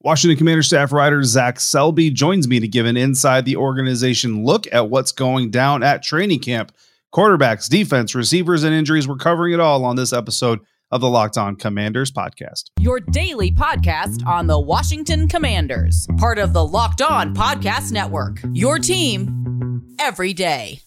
Washington Commanders staff writer Zach Selby joins me to give an inside the organization look at what's going down at training camp. Quarterbacks, defense, receivers, and injuries. We're covering it all on this episode of the Locked On Commanders podcast. Your daily podcast on the Washington Commanders. Part of the Locked On Podcast Network. Your team every day.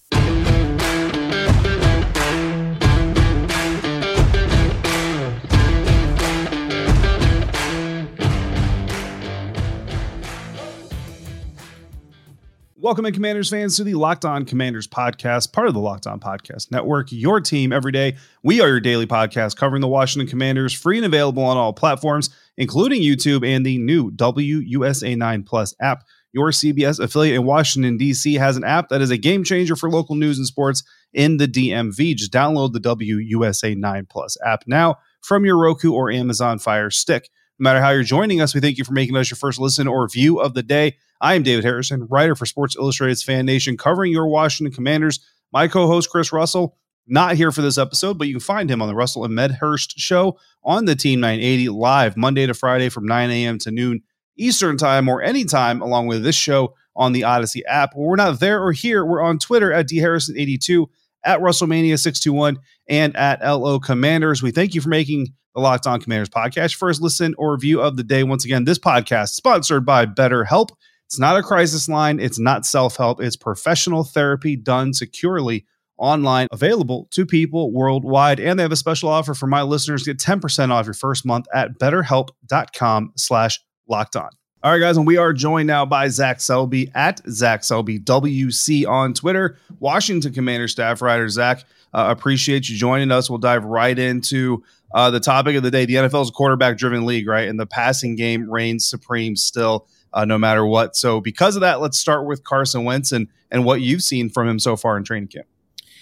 Welcome in, Commanders fans, to the Locked On Commanders podcast, part of the Locked On Podcast Network, your team every day. We are your daily podcast covering the Washington Commanders, free and available on all platforms, including YouTube and the new WUSA 9 Plus app. Your CBS affiliate in Washington, D.C. has an app that is a game changer for local news and sports in the DMV. Just download the WUSA 9 Plus app now from your Roku or Amazon Fire Stick. No matter how you're joining us, we thank you for making us your first listen or view of the day. I am David Harrison, writer for Sports Illustrated's Fan Nation, covering your Washington Commanders. My co-host, Chris Russell, not here for this episode, but you can find him on the Russell and Medhurst show on the Team 980 live Monday to Friday from 9 a.m. to noon Eastern time or anytime along with this show on the Odyssey app. When we're not there or here, we're on Twitter at DHarrison82, at WrestleMania621, and at LO Commanders. We thank you for making the Locked On Commanders podcast first listen or review of the day. Once again, this podcast sponsored by BetterHelp. It's not a crisis line. It's not self-help. It's professional therapy done securely online, available to people worldwide. And they have a special offer for my listeners. Get 10% off your first month at betterhelp.com/lockedon. All right, guys, and we are joined now by Zach Selby at Zach Selby WC on Twitter. Washington Commander staff writer Zach, appreciate you joining us. We'll dive right into the topic of the day. The NFL is a quarterback-driven league, right? And the passing game reigns supreme still. No matter what. So because of that, let's start with Carson Wentz and what you've seen from him so far in training camp.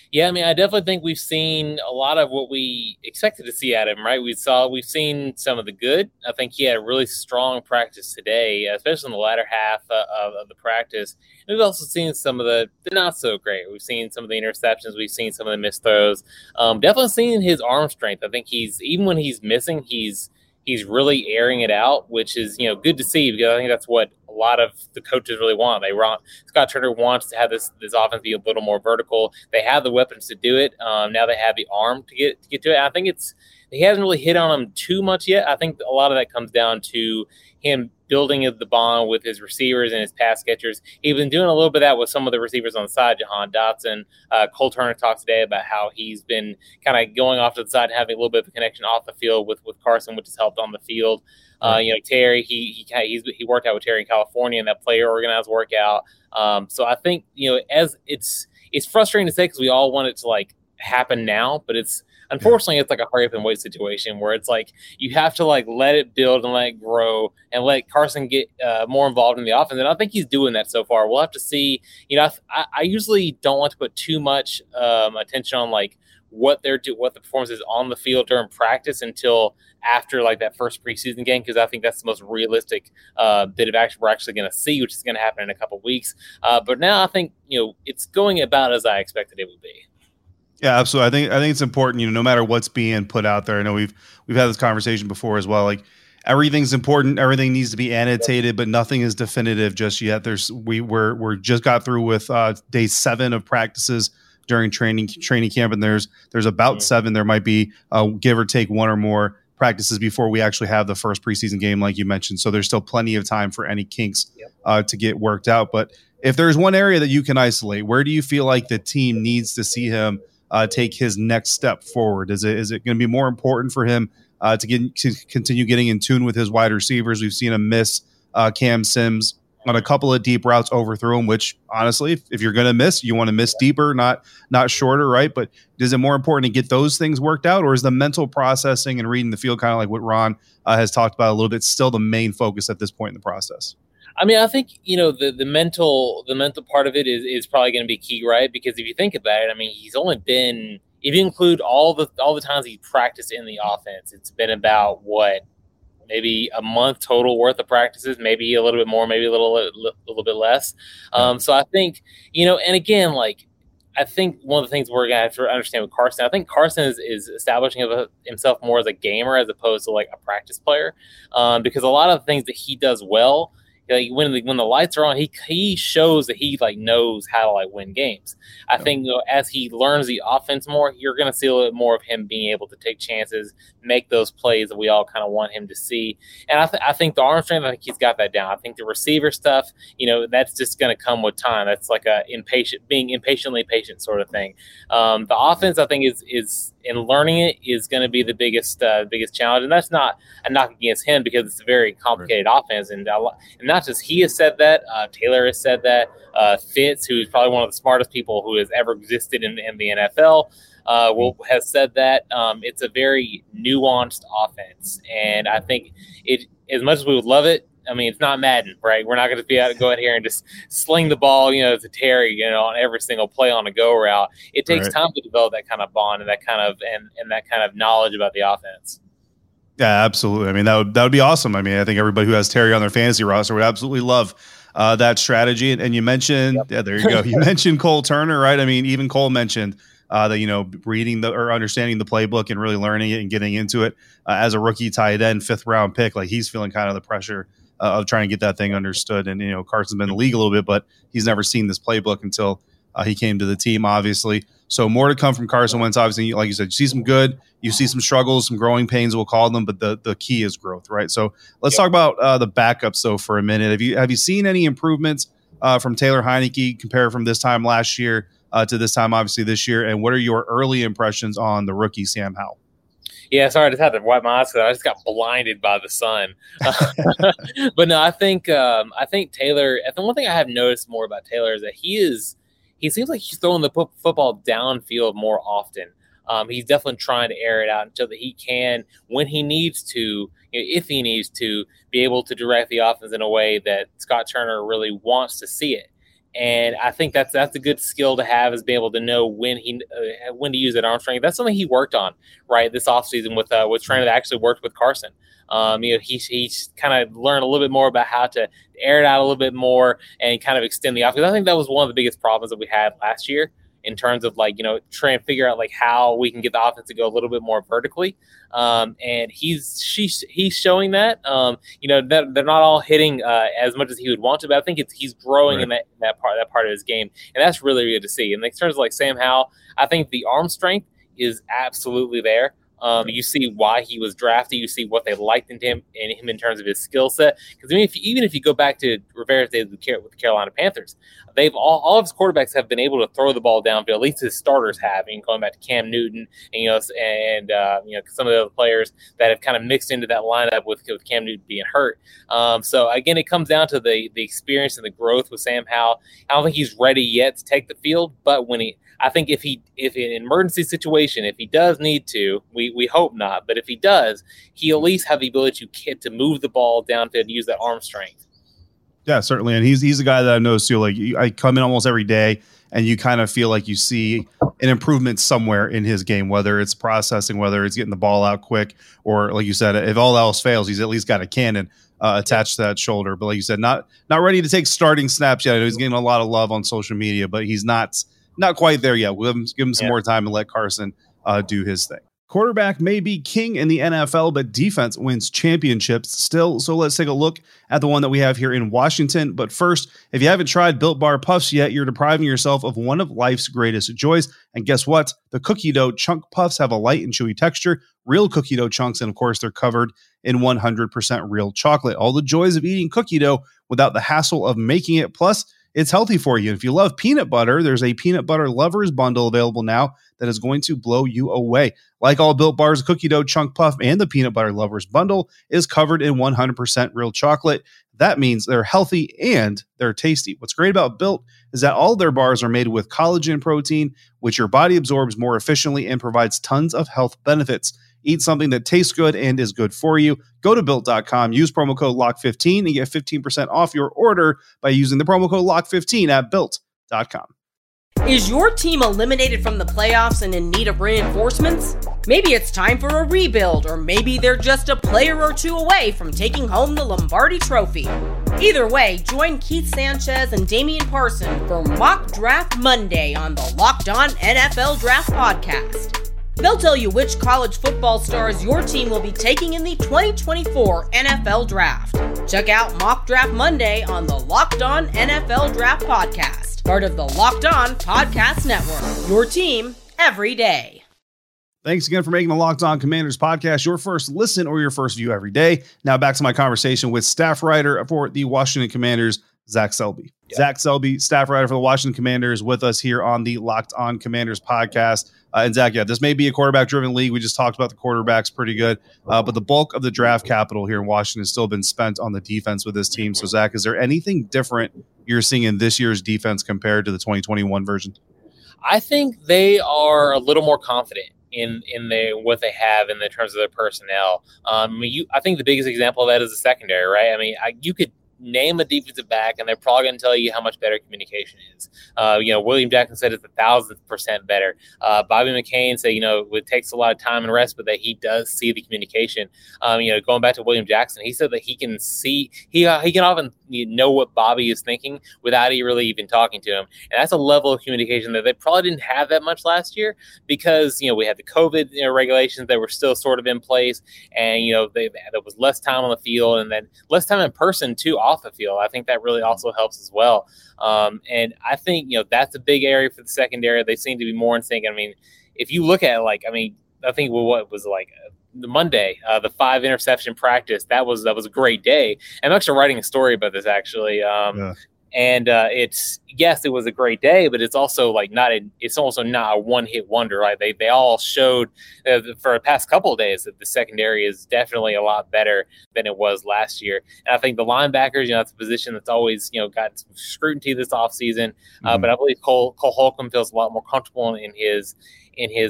Yeah, I mean, I definitely think we've seen a lot of what we expected to see out of him, right? We've seen some of the good. I think he had a really strong practice today, especially in the latter half of the practice. And we've also seen some of the not so great. We've seen some of the interceptions. We've seen some of the missed throws. Definitely seen his arm strength. I think he's, even when he's missing, he's really airing it out, which is, you know, good to see, because I think that's what a lot of the coaches really want. Scott Turner wants to have this offense be a little more vertical. They have the weapons to do it. Now they have the arm to get to it. I think he hasn't really hit on them too much yet. I think a lot of that comes down to him building the bond with his receivers and his pass catchers. He's been doing a little bit of that with some of the receivers on the side, Jahan Dotson. Cole Turner talked today about how he's been kind of going off to the side and having a little bit of a connection off the field with Carson, which has helped on the field. You know, Terry, he worked out with Terry in California in that player organized workout. So I think, you know, as it's frustrating to say, because we all want it to like happen now, but unfortunately, it's like a hurry up and wait situation where it's like you have to like let it build and let it grow and let Carson get more involved in the offense. And I think he's doing that so far. We'll have to see. You know, I usually don't want to put too much attention on like what the performance is on the field during practice until after like that first preseason game, because I think that's the most realistic bit of action we're actually going to see, which is going to happen in a couple of weeks. But now I think, you know, it's going about as I expected it would be. Yeah, absolutely. I think it's important, you know, no matter what's being put out there. I know we've had this conversation before as well. Like, everything's important, everything needs to be annotated, but nothing is definitive just yet. We're just got through with day 7 of practices during training camp, and there's about 7. There might be give or take one or more practices before we actually have the first preseason game, like you mentioned. So there's still plenty of time for any kinks to get worked out. But if there's one area that you can isolate, where do you feel like the team needs to see him take his next step forward? Is it going to be more important for him to continue getting in tune with his wide receivers? We've seen him miss Cam Sims on a couple of deep routes overthrew him, which honestly, if you're going to miss, you want to miss deeper, not shorter, right? But is it more important to get those things worked out, or is the mental processing and reading the field, kind of like what Ron has talked about a little bit, still the main focus at this point in the process? I mean, I think, you know, the mental part of it is probably going to be key, right? Because if you think about it, I mean, he's only been, if you include all the times he practiced in the offense, it's been about what, maybe a month total worth of practices, maybe a little bit more, maybe a little bit less. So I think, you know, and again, like, I think one of the things we're going to have to understand with Carson, I think Carson is establishing himself more as a gamer as opposed to like a practice player, because a lot of the things that he does well, like when the lights are on, he shows that he like knows how to like win games. I think, you know, as he learns the offense more, you're going to see a little bit more of him being able to take chances, make those plays that we all kind of want him to see. And I think the arm strength, I think he's got that down. I think the receiver stuff, you know, that's just going to come with time. That's like being impatiently patient sort of thing. The offense, I think, is in learning it is going to be the biggest challenge. And that's not a knock against him, because it's a very complicated offense. And not just he has said that, Taylor has said that, Fitz, who is probably one of the smartest people who has ever existed in the NFL, has said that. It's a very nuanced offense. And I think it, as much as we would love it, I mean, it's not Madden, right? We're not going to be able to go out here and just sling the ball, you know, to Terry, you know, on every single play on a go route. It takes time to develop that kind of bond and that kind of knowledge about the offense. Yeah, absolutely. I mean, that would be awesome. I mean, I think everybody who has Terry on their fantasy roster would absolutely love that strategy. And you mentioned, yeah, there you go. You mentioned Cole Turner, right? I mean, even Cole mentioned that, you know, reading or understanding the playbook and really learning it and getting into it as a rookie tight end, 5th round pick. Like, he's feeling kind of the pressure of trying to get that thing understood. And, you know, Carson's been in the league a little bit, but he's never seen this playbook until he came to the team, obviously. So more to come from Carson Wentz. Obviously, like you said, you see some good, you see some struggles, some growing pains, we'll call them, but the key is growth, right? So let's talk about the backups, though, for a minute. Have you seen any improvements from Taylor Heinicke compared from this time last year to this time, obviously, this year? And what are your early impressions on the rookie Sam Howell? Yeah, sorry, I just had to wipe my eyes because I just got blinded by the sun. But no, I think Taylor. The one thing I have noticed more about Taylor is that he seems like he's throwing the football downfield more often. He's definitely trying to air it out until that he can, when he needs to, you know, if he needs to, be able to direct the offense in a way that Scott Turner really wants to see it. And I think that's a good skill to have, is being able to know when to use that arm strength. That's something he worked on, right, this offseason with Trainer that actually worked with Carson. You know, he kind of learned a little bit more about how to air it out a little bit more and kind of extend the offense. I think that was one of the biggest problems that we had last year, in terms of, like, you know, trying to figure out like how we can get the offense to go a little bit more vertically. And he's showing that, you know, that they're not all hitting as much as he would want to, but I think he's growing in that part of his game. And that's really good to see. And in terms of like Sam Howell, I think the arm strength is absolutely there. You see why he was drafted. You see what they liked in him in terms of his skill set. Because I mean, even if you go back to Rivera's days with the Carolina Panthers, they've all of his quarterbacks have been able to throw the ball downfield. At least his starters have. And going back to Cam Newton and, you know, you know, some of the other players that have kind of mixed into that lineup with Cam Newton being hurt. So again, it comes down to the experience and the growth with Sam Howell. I don't think he's ready yet to take the field, but I think if in an emergency situation, if he does need to, we hope not, but if he does, he at least have the ability to move the ball downfield and use that arm strength. Yeah, certainly. And he's a guy that I've noticed too. Like, I come in almost every day and you kind of feel like you see an improvement somewhere in his game, whether it's processing, whether it's getting the ball out quick, or like you said, if all else fails, he's at least got a cannon attached to that shoulder. But like you said, not ready to take starting snaps yet. I know he's getting a lot of love on social media, but he's not quite there yet. We'll give him some more time and let Carson do his thing. Quarterback may be king in the NFL, but defense wins championships still. So let's take a look at the one that we have here in Washington. But first, if you haven't tried Built Bar Puffs yet, you're depriving yourself of one of life's greatest joys. And guess what? The cookie dough chunk puffs have a light and chewy texture, real cookie dough chunks, and of course, they're covered in 100% real chocolate. All the joys of eating cookie dough without the hassle of making it. Plus, it's healthy for you. If you love peanut butter, there's a peanut butter lovers bundle available now that is going to blow you away. Like all Built Bars, cookie dough chunk puff and the peanut butter lovers bundle is covered in 100% real chocolate. That means they're healthy and they're tasty. What's great about Built is that all their bars are made with collagen protein, which your body absorbs more efficiently and provides tons of health benefits. Eat something that tastes good and is good for you. Go to Built.com, use promo code LOCK15, and get 15% off your order by using the promo code LOCK15 at Built.com. Is your team eliminated from the playoffs and in need of reinforcements? Maybe it's time for a rebuild, or maybe they're just a player or two away from taking home the Lombardi Trophy. Either way, join Keith Sanchez and Damian Parson for Mock Draft Monday on the Locked On NFL Draft Podcast. They'll tell you which college football stars your team will be taking in the 2024 NFL Draft. Check out Mock Draft Monday on the Locked On NFL Draft Podcast, part of the Locked On Podcast Network, your team every day. Thanks again for making the Locked On Commanders podcast your first listen or your first view every day. Now back to my conversation with staff writer for the Washington Commanders, Zach Selby. Yep. Zach Selby, staff writer for the Washington Commanders, with us here on the Locked On Commanders podcast. And Zach, yeah, this may be a quarterback-driven league. We just talked about the quarterbacks pretty good. But the bulk of the draft capital here in Washington has still been spent on the defense with this team. So, Zach, is there anything different you're seeing in this year's defense compared to the 2021 version? I think they are a little more confident in what they have in the terms of their personnel. I think the biggest example of that is the secondary, right? I mean, you could name a defensive back, and they're probably going to tell you how much better communication is. William Jackson said it's 1,000% better. Bobby McCain said, it takes a lot of time and rest, but that he does see the communication. Going back to William Jackson, he said that he can see, he can often know what Bobby is thinking without really even talking to him. And that's a level of communication that they probably didn't have that much last year because, we had the COVID regulations that were still sort of in place. And, there was less time on the field and then less time in person too, off the field. I think that really also helps as well. And I think, that's a big area for the secondary. They seem to be more in sync. I mean, if you look at I think what was the Monday, the 5 interception practice, that was a great day. I'm actually writing a story about this actually. Yeah. And it was a great day, but it's also not a one-hit wonder, right? They all showed for the past couple of days that the secondary is definitely a lot better than it was last year. And I think the linebackers, that's a position that's always got some scrutiny this offseason. But I believe Cole Holcomb feels a lot more comfortable in his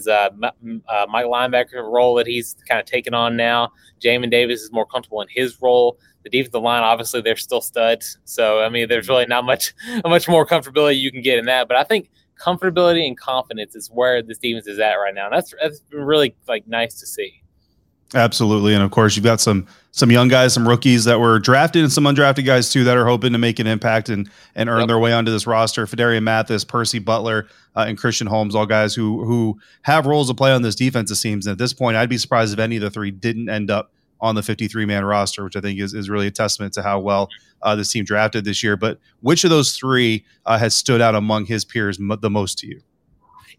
Mike linebacker role that he's kind of taken on now. Jamin Davis is more comfortable in his role. The defensive line, obviously, they're still studs. So, there's really not much more comfortability you can get in that. But I think comfortability and confidence is where this defense is at right now. And that's really nice to see. Absolutely. And, of course, you've got some young guys, some rookies that were drafted and some undrafted guys, too, that are hoping to make an impact and earn their way onto this roster. Phidarian Mathis, Percy Butler, and Christian Holmes, all guys who have roles to play on this defense, it seems. And at this point, I'd be surprised if any of the three didn't end up on the 53-man roster, which I think is really a testament to how well this team drafted this year. But which of those three has stood out among his peers the most to you?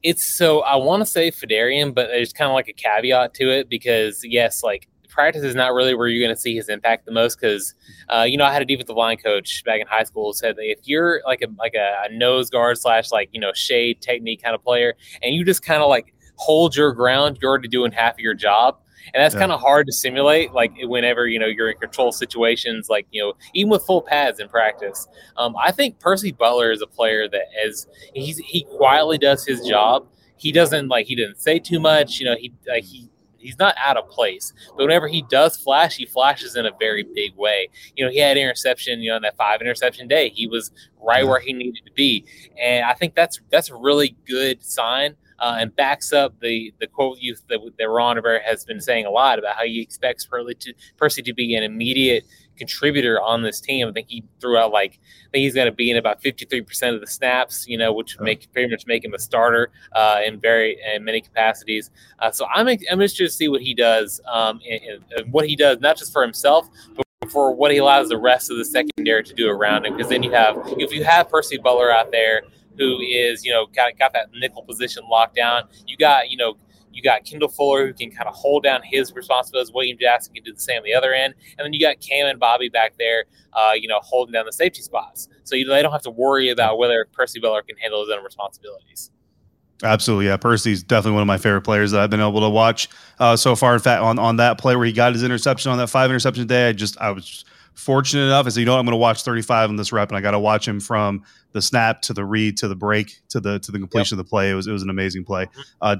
I want to say Phidarian, but there's kind of a caveat to it because, yes, practice is not really where you're going to see his impact the most because, I had a defensive line coach back in high school who said that if you're a nose guard / shade technique kind of player and you just kind of hold your ground, you're already doing half of your job. And that's kind of hard to simulate, whenever, you're in control situations, even with full pads in practice. I think Percy Butler is a player that he quietly does his job. He doesn't he didn't say too much. He's not out of place, but whenever he does flash, he flashes in a very big way. He had an interception, on that 5 interception day, he was right where he needed to be. And I think that's a really good sign. And backs up the quote that Ron Rivera has been saying a lot about how he expects Percy to be an immediate contributor on this team. I think he threw out I think he's going to be in about 53% of the snaps, which pretty much make him a starter in many capacities. So I'm interested to see what he does, and what he does not just for himself, but for what he allows the rest of the secondary to do around him. Because then if you have Percy Butler out there, who is, got that nickel position locked down. You got Kendall Fuller, who can kind of hold down his responsibilities. William Jackson can do the same on the other end. And then you got Cam and Bobby back there, holding down the safety spots. So they don't have to worry about whether Percy Butler can handle his own responsibilities. Absolutely, yeah. Percy's definitely one of my favorite players that I've been able to watch so far. In fact, on that play where he got his interception on that 5 interception day, I was fortunate enough is, you know, I'm going to watch 35 on this rep, and I got to watch him from the snap to the read to the break to the completion of the play. It was an amazing play.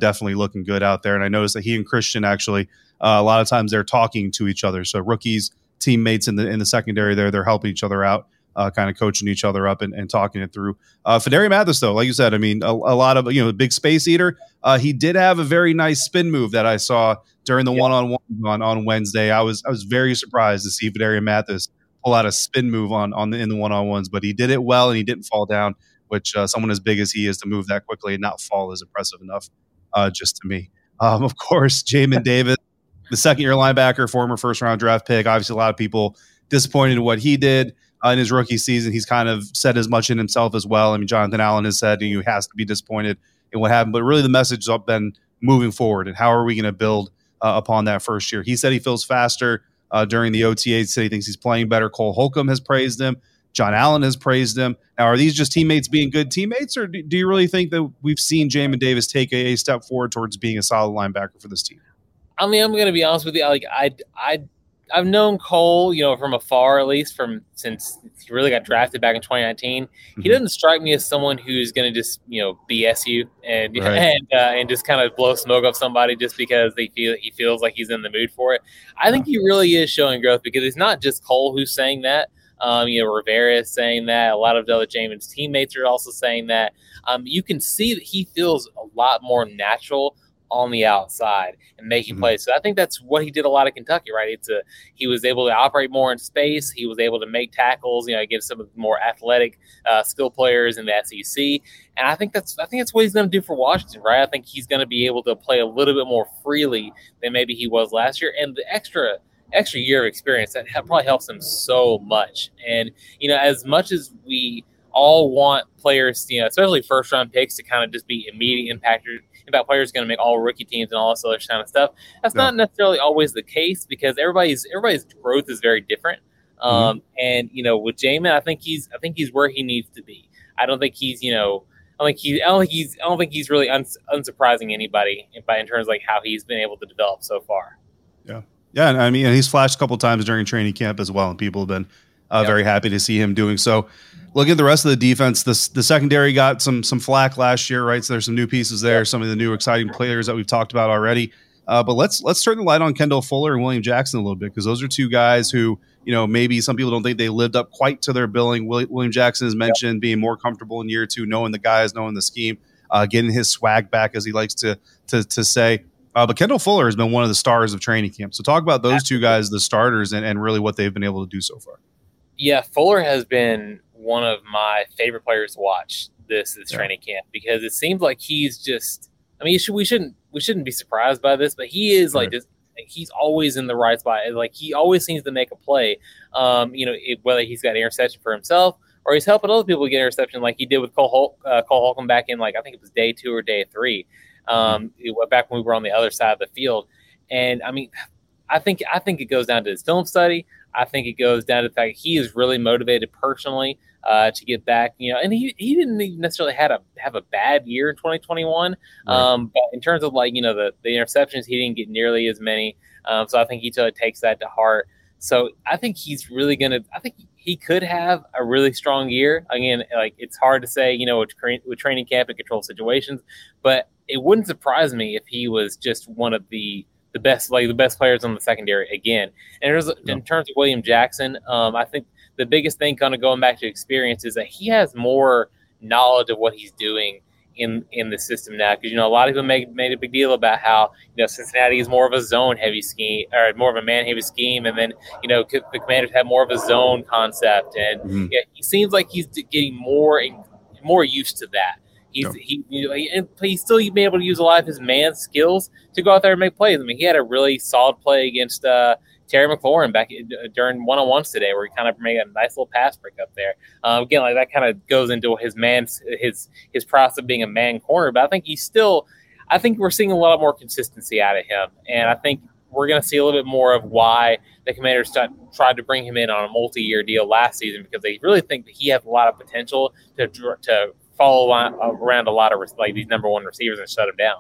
Definitely looking good out there. And I noticed that he and Christian actually a lot of times they're talking to each other. So rookies, teammates in the secondary there, they're helping each other out. Kind of coaching each other up and talking it through. Phidarian Mathis, though, like you said, I mean, a lot of, you know, big space eater. He did have a very nice spin move that I saw during the one-on-one on Wednesday. I was very surprised to see Phidarian Mathis pull out a spin move in the one-on-ones, but he did it well and he didn't fall down, which someone as big as he is to move that quickly and not fall is impressive enough just to me. Of course, Jamin Davis, the second-year linebacker, former first-round draft pick. Obviously, a lot of people disappointed in what he did. In his rookie season, he's kind of said as much in himself as well. I mean, Jonathan Allen has said he has to be disappointed in what happened. But really the message has been moving forward and how are we going to build upon that first year. He said he feels faster during the OTA. He said he thinks he's playing better. Cole Holcomb has praised him. John Allen has praised him. Now, are these just teammates being good teammates, or do you really think that we've seen Jamin Davis take a step forward towards being a solid linebacker for this team? I mean, I'm going to be honest with you. Like, I've known Cole, you know, from afar, at least since he really got drafted back in 2019. Mm-hmm. He doesn't strike me as someone who's going to just, you know, BS you and just kind of blow smoke up somebody just because he feels like he's in the mood for it. I think he really is showing growth because it's not just Cole who's saying that. You know, Rivera is saying that. A lot of the other Jamin's teammates are also saying that. You can see that he feels a lot more natural on the outside and making plays. So I think that's what he did a lot of Kentucky, right? He was able to operate more in space. He was able to make tackles, you know, against some of the more athletic skill players in the SEC. And I think that's what he's going to do for Washington, right? I think he's going to be able to play a little bit more freely than maybe he was last year. And the extra year of experience, that probably helps him so much. And, you know, as much as we all want players, you know, especially first-round picks, to kind of just be immediate impactors, about players going to make all rookie teams and all this other kind of stuff. That's not necessarily always the case because everybody's growth is very different. And you know, with Jamin, I think he's where he needs to be. I don't think he's really unsurprising anybody in terms of like how he's been able to develop so far. Yeah, and I mean, he's flashed a couple times during training camp as well, and people have been very happy to see him doing so. Look at the rest of the defense. The secondary got some flack last year, right? So there's some new pieces there, some of the new exciting players that we've talked about already. But let's turn the light on Kendall Fuller and William Jackson a little bit, because those are two guys who, you know, maybe some people don't think they lived up quite to their billing. William Jackson has mentioned being more comfortable in year two, knowing the guys, knowing the scheme, getting his swag back, as he likes to say. But Kendall Fuller has been one of the stars of training camp. So talk about those two guys, the starters, and really what they've been able to do so far. Yeah, Fuller has been one of my favorite players to watch this training camp, because it seems like he's just – I mean, we shouldn't be surprised by this, but he is like this – he's always in the right spot. Like, he always seems to make a play, you know, whether he's got an interception for himself or he's helping other people get interception like he did with Cole Holcomb back in, like, I think it was day two or day three, back when we were on the other side of the field. And, I mean, I think it goes down to his film study. I think it goes down to the fact he is really motivated personally to get back, you know, and he didn't even necessarily have a bad year in 2021. But in terms of like, you know, the interceptions, he didn't get nearly as many. So I think he totally takes that to heart. So I think he's really going to, I think he could have a really strong year. Again, like, it's hard to say, you know, with training camp and control situations, but it wouldn't surprise me if he was just one of the best players on the secondary again. And in terms of William Jackson, I think the biggest thing, kind of going back to experience, is that he has more knowledge of what he's doing in the system now. Because, you know, a lot of people made a big deal about how, you know, Cincinnati is more of a zone heavy scheme, or more of a man heavy scheme, and then, you know, the Commanders have more of a zone concept. And yeah, he seems like he's getting more and more used to that. He's still been able to use a lot of his man skills to go out there and make plays. I mean, he had a really solid play against Terry McLaurin back during one-on-ones today, where he kind of made a nice little pass break up there. Again, like, that kind of goes into his process of being a man corner. But I think we're seeing a lot more consistency out of him, and I think we're going to see a little bit more of why the Commanders tried to bring him in on a multi-year deal last season, because they really think that he has a lot of potential to follow around a lot of like these number one receivers and shut him down.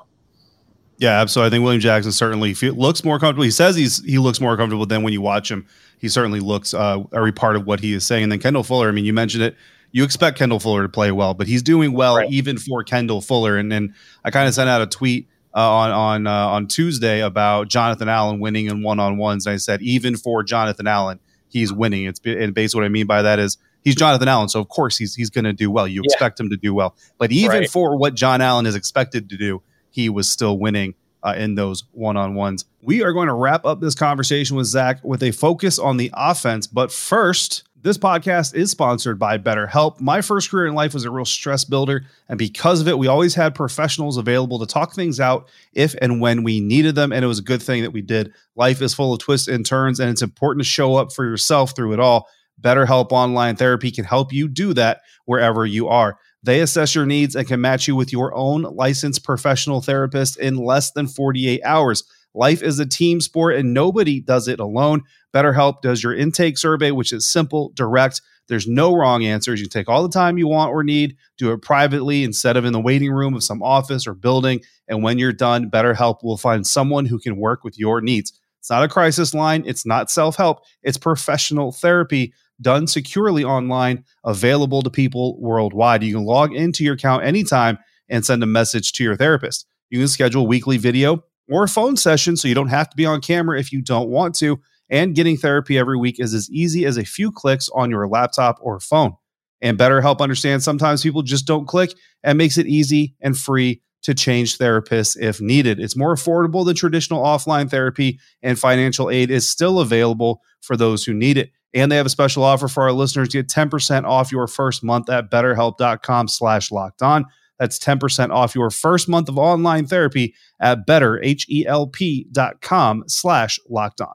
Yeah, absolutely. I think William Jackson certainly looks more comfortable. He says he looks more comfortable than when you watch him he certainly looks every part of what he is saying. And then Kendall Fuller, I mean, you mentioned it. You expect Kendall Fuller to play well, but he's doing well even for Kendall Fuller. And then I kind of sent out a tweet on Tuesday about Jonathan Allen winning in one-on-ones. And I said, even for Jonathan Allen, he's winning. And basically what I mean by that is he's Jonathan Allen, so of course he's going to do well. You expect him to do well. But even for what John Allen is expected to do, he was still winning in those one-on-ones. We are going to wrap up this conversation with Zach with a focus on the offense. But first, this podcast is sponsored by BetterHelp. My first career in life was a real stress builder, and because of it, we always had professionals available to talk things out if and when we needed them, and it was a good thing that we did. Life is full of twists and turns, and it's important to show up for yourself through it all. BetterHelp Online Therapy can help you do that wherever you are. They assess your needs and can match you with your own licensed professional therapist in less than 48 hours. Life is a team sport, and nobody does it alone. BetterHelp does your intake survey, which is simple, direct. There's no wrong answers. You can take all the time you want or need, do it privately instead of in the waiting room of some office or building. And when you're done, BetterHelp will find someone who can work with your needs. It's not a crisis line. It's not self-help. It's professional therapy done securely online, available to people worldwide. You can log into your account anytime and send a message to your therapist. You can schedule weekly video or a phone session, so you don't have to be on camera if you don't want to. And getting therapy every week is as easy as a few clicks on your laptop or phone. And BetterHelp understands sometimes people just don't click and makes it easy and free to change therapists if needed. It's more affordable than traditional offline therapy, and financial aid is still available for those who need it. And they have a special offer for our listeners to get 10% off your first month at BetterHelp.com/LockedOn. That's 10% off your first month of online therapy at BetterHelp.com/LockedOn.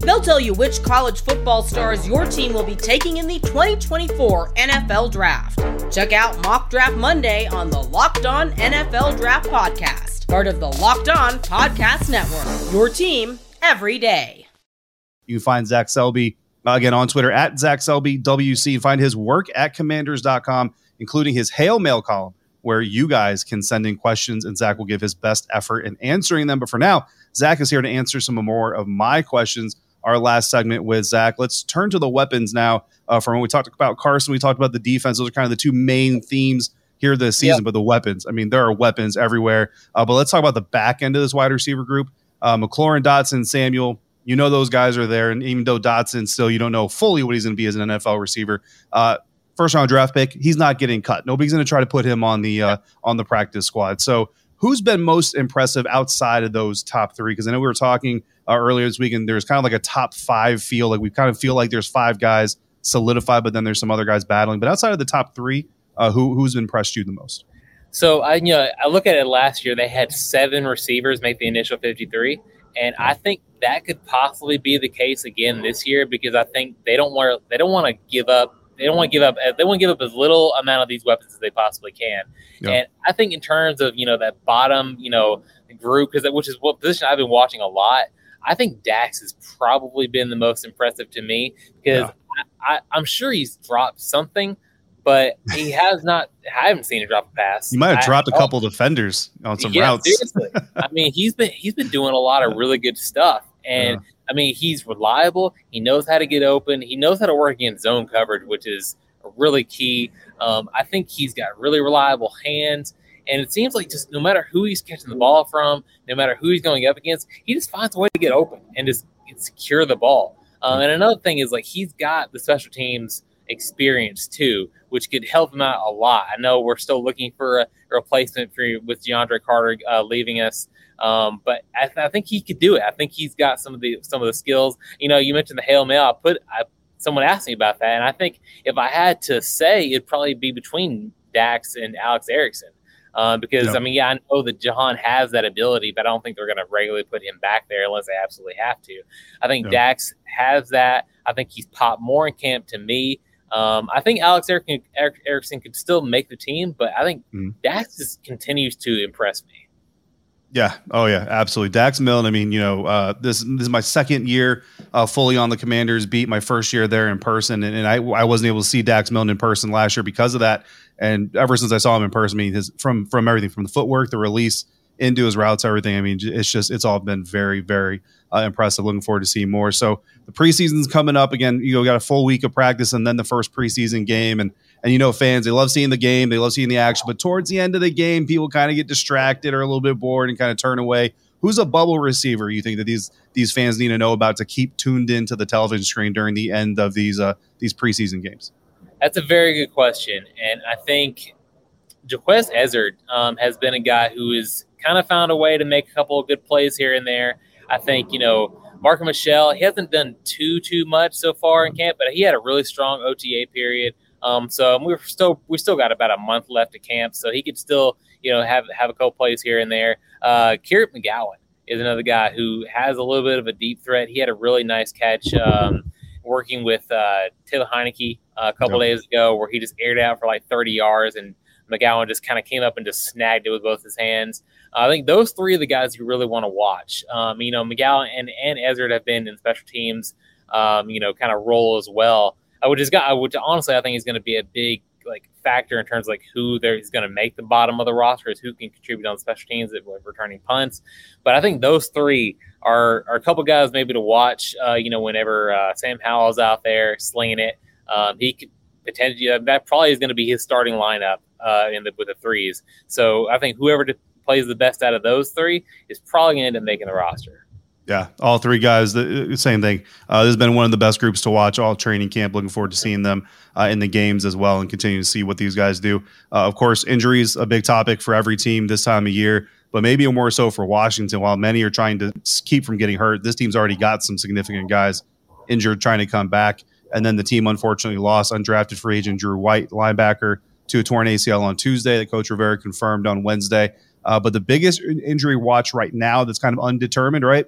They'll tell you which college football stars your team will be taking in the 2024 NFL Draft. Check out Mock Draft Monday on the Locked On NFL Draft Podcast, part of the Locked On Podcast Network, your team every day. You can find Zach Selby, again, on Twitter, at Zach Selby WC. Find his work at Commanders.com, including his Hail Mail column, where you guys can send in questions and Zach will give his best effort in answering them. But for now, Zach is here to answer some more of my questions. Our last segment with Zach. Let's turn to the weapons now. From when we talked about Carson, we talked about the defense. Those are kind of the two main themes here this season, but the weapons. I mean, there are weapons everywhere. But let's talk about the back end of this wide receiver group. McLaurin, Dotson, Samuel, you know those guys are there. And even though Dotson still, you don't know fully what he's going to be as an NFL receiver. First-round draft pick, he's not getting cut. Nobody's going to try to put him on the practice squad. So who's been most impressive outside of those top three? Because I know we were talking earlier this week, and there's kind of like a top five feel. Like we kind of feel like there's five guys solidified, but then there's some other guys battling. But outside of the top three, who's impressed you the most? So I look at it last year. They had seven receivers make the initial 53, and I think that could possibly be the case again this year because I think they don't want to give up. They don't want to give up. They want to give up as little amount of these weapons as they possibly can. Yeah. And I think in terms of that bottom group, because which is what position I've been watching a lot. I think Dax has probably been the most impressive to me because I'm sure he's dropped something, but he has not. I haven't seen him drop a pass. He might have dropped a couple defenders on some routes. Seriously. I mean, he's been doing a lot of really good stuff. And I mean, he's reliable. He knows how to get open. He knows how to work in zone coverage, which is really key. I think he's got really reliable hands. And it seems like just no matter who he's catching the ball from, no matter who he's going up against, he just finds a way to get open and just secure the ball. And another thing is, like, he's got the special teams experience too, which could help him out a lot. I know we're still looking for a replacement with DeAndre Carter leaving us. But I think he could do it. I think he's got some of the skills. You mentioned the Hail Mary. Someone asked me about that, and I think if I had to say, it'd probably be between Dax and Alex Erickson. Because I mean, I know that Jahan has that ability, but I don't think they're going to regularly put him back there unless they absolutely have to. I think Dax has that. I think he's popped more in camp to me. I think Alex Erickson could still make the team, but I think Dax just continues to impress me. Yeah. Oh, yeah, absolutely. Dax Milne. I mean, you know, this is my second year fully on the Commanders beat, my first year there in person. And I wasn't able to see Dax Milne in person last year because of that. And ever since I saw him in person, I mean, from everything, from the footwork, the release, into his routes, everything. I mean, it's all been very, very impressive. Looking forward to seeing more. So the preseason's coming up again. You know, we got a full week of practice and then the first preseason game. And you know, fans, they love seeing the game. They love seeing the action. But towards the end of the game, people kind of get distracted or a little bit bored and kind of turn away. Who's a bubble receiver you think that these fans need to know about to keep tuned into the television screen during the end of these preseason games? That's a very good question. And I think Jaquez Ezzard has been a guy who is kind of found a way to make a couple of good plays here and there. I think, you know, Marco Michelle, he hasn't done too much so far in camp, but he had a really strong OTA period. So we still got about a month left of camp, so he could still, you know, have a couple plays here and there. Kirit McGowan is another guy who has a little bit of a deep threat. He had a really nice catch working with Taylor Heinicke a couple days ago, where he just aired out for like 30 yards and McGowan just kind of came up and just snagged it with both his hands. I think those three are the guys you really want to watch. You know, McGowan and Ezzard have been in special teams, you know, kind of role as well. I think is going to be a big like factor in terms of like who is going to make the bottom of the roster, is who can contribute on special teams that like returning punts. But I think those three are a couple guys maybe to watch. You know, whenever Sam Howell's out there slinging it, he could potentially that probably is going to be his starting lineup. With the threes. So I think whoever plays the best out of those three is probably going to end up making the roster. Yeah, all three guys, the same thing. This has been one of the best groups to watch all training camp. Looking forward to seeing them in the games as well and continue to see what these guys do. Of course, injuries, a big topic for every team this time of year, but maybe more so for Washington. While many are trying to keep from getting hurt, this team's already got some significant guys injured trying to come back. And then the team unfortunately lost undrafted free agent Drew White, linebacker, to a torn ACL on Tuesday that Coach Rivera confirmed on Wednesday. But the biggest injury watch right now that's kind of undetermined, right,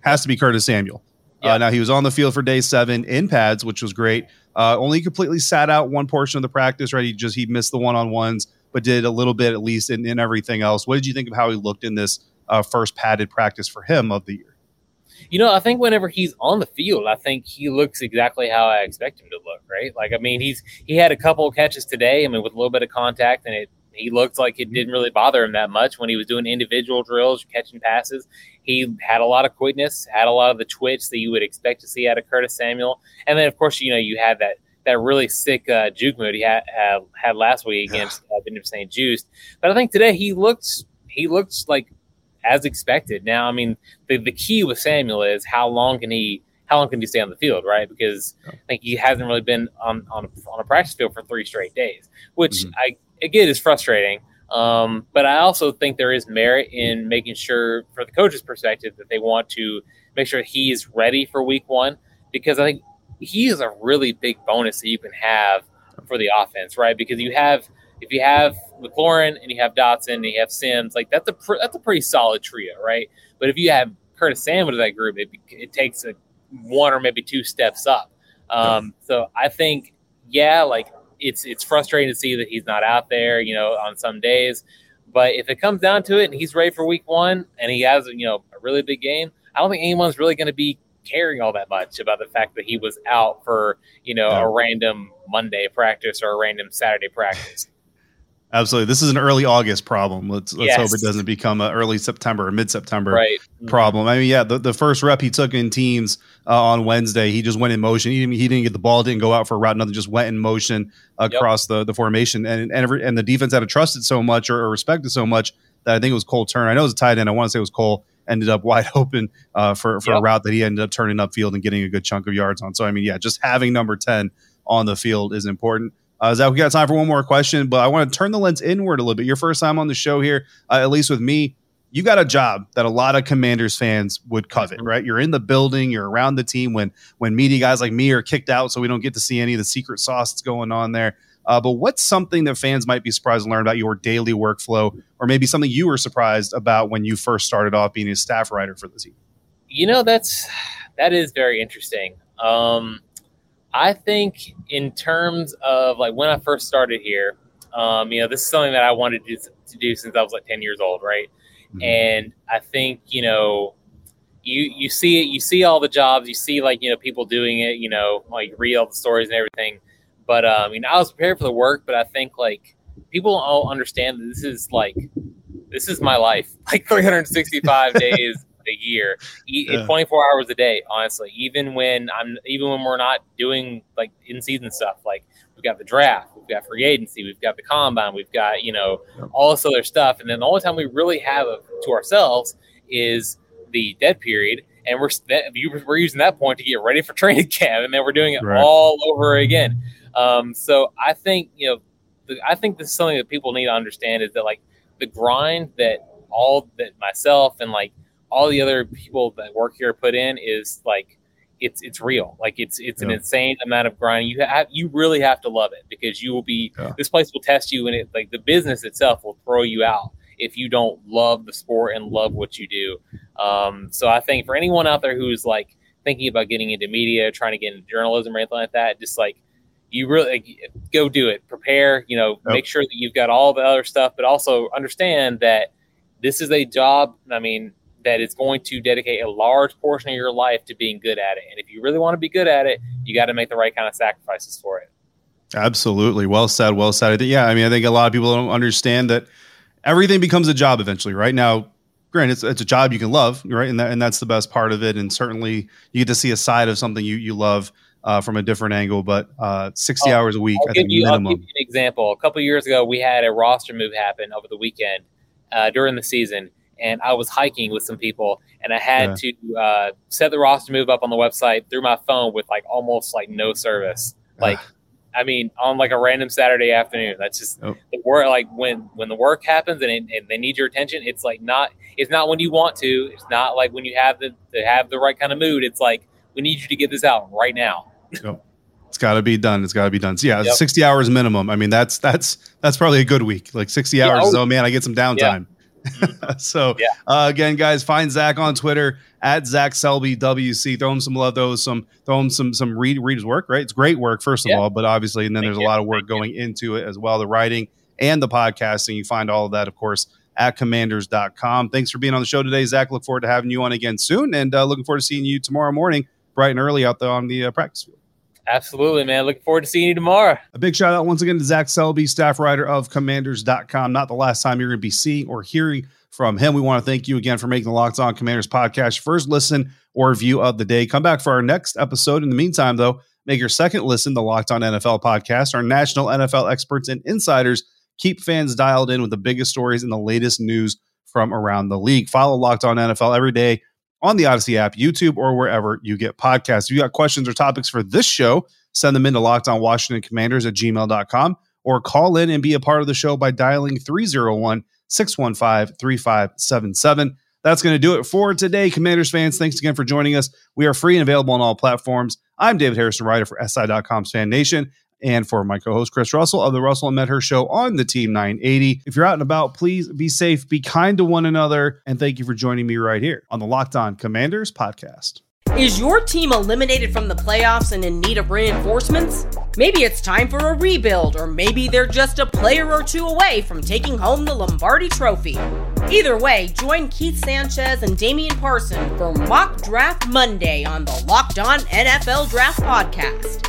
has to be Curtis Samuel. Yeah. Now, he was on the field for day 7 in pads, which was great. Only completely sat out one portion of the practice, right? He missed the one-on-ones, but did a little bit at least in everything else. What did you think of how he looked in this first padded practice for him of the year? You know, I think whenever he's on the field, I think he looks exactly how I expect him to look, right? Like, I mean, he had a couple of catches today, I mean, with a little bit of contact, and he looked like it didn't really bother him that much when he was doing individual drills, catching passes. He had a lot of quickness, had a lot of the twitch that you would expect to see out of Curtis Samuel. And then, of course, you know, you had that really sick juke move he had last week against St. Juiced. But I think today he looks like – as expected. Now, I mean, the key with Samuel is how long can he stay on the field, right? Because I think he hasn't really been on a practice field for 3 straight days, which I get is frustrating. But I also think there is merit in making sure, for the coach's perspective, that they want to make sure he is ready for week 1, because I think he is a really big bonus that you can have for the offense, right? Because if you have McLaurin and you have Dotson and you have Sims, like that's a pretty solid trio, right? But if you have Curtis Samuel to that group, it takes one or maybe 2 steps up. So I think, like it's frustrating to see that he's not out there, you know, on some days. But if it comes down to it and he's ready for week 1 and he has, you know, a really big game, I don't think anyone's really going to be caring all that much about the fact that he was out for, you know, a random Monday practice or a random Saturday practice. Absolutely. This is an early August problem. Let's hope it doesn't become an early September or mid-September problem. I mean, the first rep he took in teams on Wednesday, he just went in motion. He didn't get the ball, didn't go out for a route, nothing, just went in motion across the formation. And the defense had trusted so much or respected so much that I think it was Cole Turner. I know it was a tight end. I want to say it was Cole. Ended up wide open for a route that he ended up turning upfield and getting a good chunk of yards on. So, I mean, just having number 10 on the field is important. Zach, we got time for one more question, but I want to turn the lens inward a little bit. Your first time on the show here, at least with me, you got a job that a lot of Commanders fans would covet, right? You're in the building, you're around the team when media guys like me are kicked out, so we don't get to see any of the secret sauce that's going on there. But what's something that fans might be surprised to learn about your daily workflow, or maybe something you were surprised about when you first started off being a staff writer for the team? You know, that is very interesting. I think in terms of like when I first started here, you know, this is something that I wanted to do since I was like 10 years old, right? Mm-hmm. And I think, you know, you see it, you see all the jobs, you see, like, you know, people doing it, you know, like read all the stories and everything. But, you know, I was prepared for the work, but I think, like, people don't understand that this is my life, like 365 days a year, 24 hours a day, honestly, even when we're not doing like in season stuff, like we've got the draft, we've got free agency, we've got the combine, we've got, you know, all this other stuff. And then the only time we really have to ourselves is the dead period. And we're using that point to get ready for training camp. And then we're doing it all over again. So I think, you know, I think this is something that people need to understand, is that, like, the grind that myself and, like, all the other people that work here put in is, like, it's real. Like, it's an insane amount of grind. You really have to love it, because you will be this place will test you, and it, like, the business itself will throw you out if you don't love the sport and love what you do. So I think for anyone out there who's, like, thinking about getting into media, trying to get into journalism or anything like that, just, like, you really go do it, prepare, you know, make sure that you've got all the other stuff, but also understand that this is a job, I mean, that is going to dedicate a large portion of your life to being good at it. And if you really want to be good at it, you got to make the right kind of sacrifices for it. Absolutely. Well said, well said. Yeah, I mean, I think a lot of people don't understand that everything becomes a job eventually. Right now, granted, it's a job you can love, right? And that's the best part of it. And certainly you get to see a side of something you love from a different angle, but 60 hours a week, I think, minimum. I'll give you an example. A couple of years ago, we had a roster move happen over the weekend during the season, and I was hiking with some people, and I had to set the roster move up on the website through my phone with, like, almost, like, no service. Like, I mean, on, like, a random Saturday afternoon. That's just the work. Like, when the work happens and they need your attention, it's, like, it's not when you want to. It's not, like, when you have the right kind of mood. It's, like, we need you to get this out right now. It's got to be done. So, yeah, 60 hours minimum. I mean, that's probably a good week. Like 60 hours. Oh, man, I get some downtime. Yeah. Again, guys, find Zach on Twitter at Zach Selby WC. Throw him some love. Throw him some read his work. Right, it's great work, first of all, but obviously, and then there's a lot of work going into it as well. The writing and the podcasting. You find all of that, of course, at Commanders.com. Thanks for being on the show today, Zach. Look forward to having you on again soon, and looking forward to seeing you tomorrow morning, bright and early, out there on the practice field. Absolutely, man. Looking forward to seeing you tomorrow. A big shout out once again to Zach Selby, staff writer of Commanders.com. Not the last time you're going to be seeing or hearing from him. We want to thank you again for making the Locked On Commanders podcast first listen or review of the day. Come back for our next episode. In the meantime, though, make your second listen, the Locked On NFL podcast. Our national NFL experts and insiders keep fans dialed in with the biggest stories and the latest news from around the league. Follow Locked On NFL every day on the Odyssey app, YouTube, or wherever you get podcasts. If you got questions or topics for this show, send them in to LockedOnWashingtonCommanders@gmail.com or call in and be a part of the show by dialing 301-615-3577. That's going to do it for today, Commanders fans. Thanks again for joining us. We are free and available on all platforms. I'm David Harrison, writer for SI.com's Fan Nation, and for my co-host, Chris Russell of the Russell and Medhurst Show on the Team 980. If you're out and about, please be safe, be kind to one another, and thank you for joining me right here on the Locked On Commanders podcast. Is your team eliminated from the playoffs and in need of reinforcements? Maybe it's time for a rebuild, or maybe they're just a player or two away from taking home the Lombardi Trophy. Either way, join Keith Sanchez and Damian Parson for Mock Draft Monday on the Locked On NFL Draft Podcast.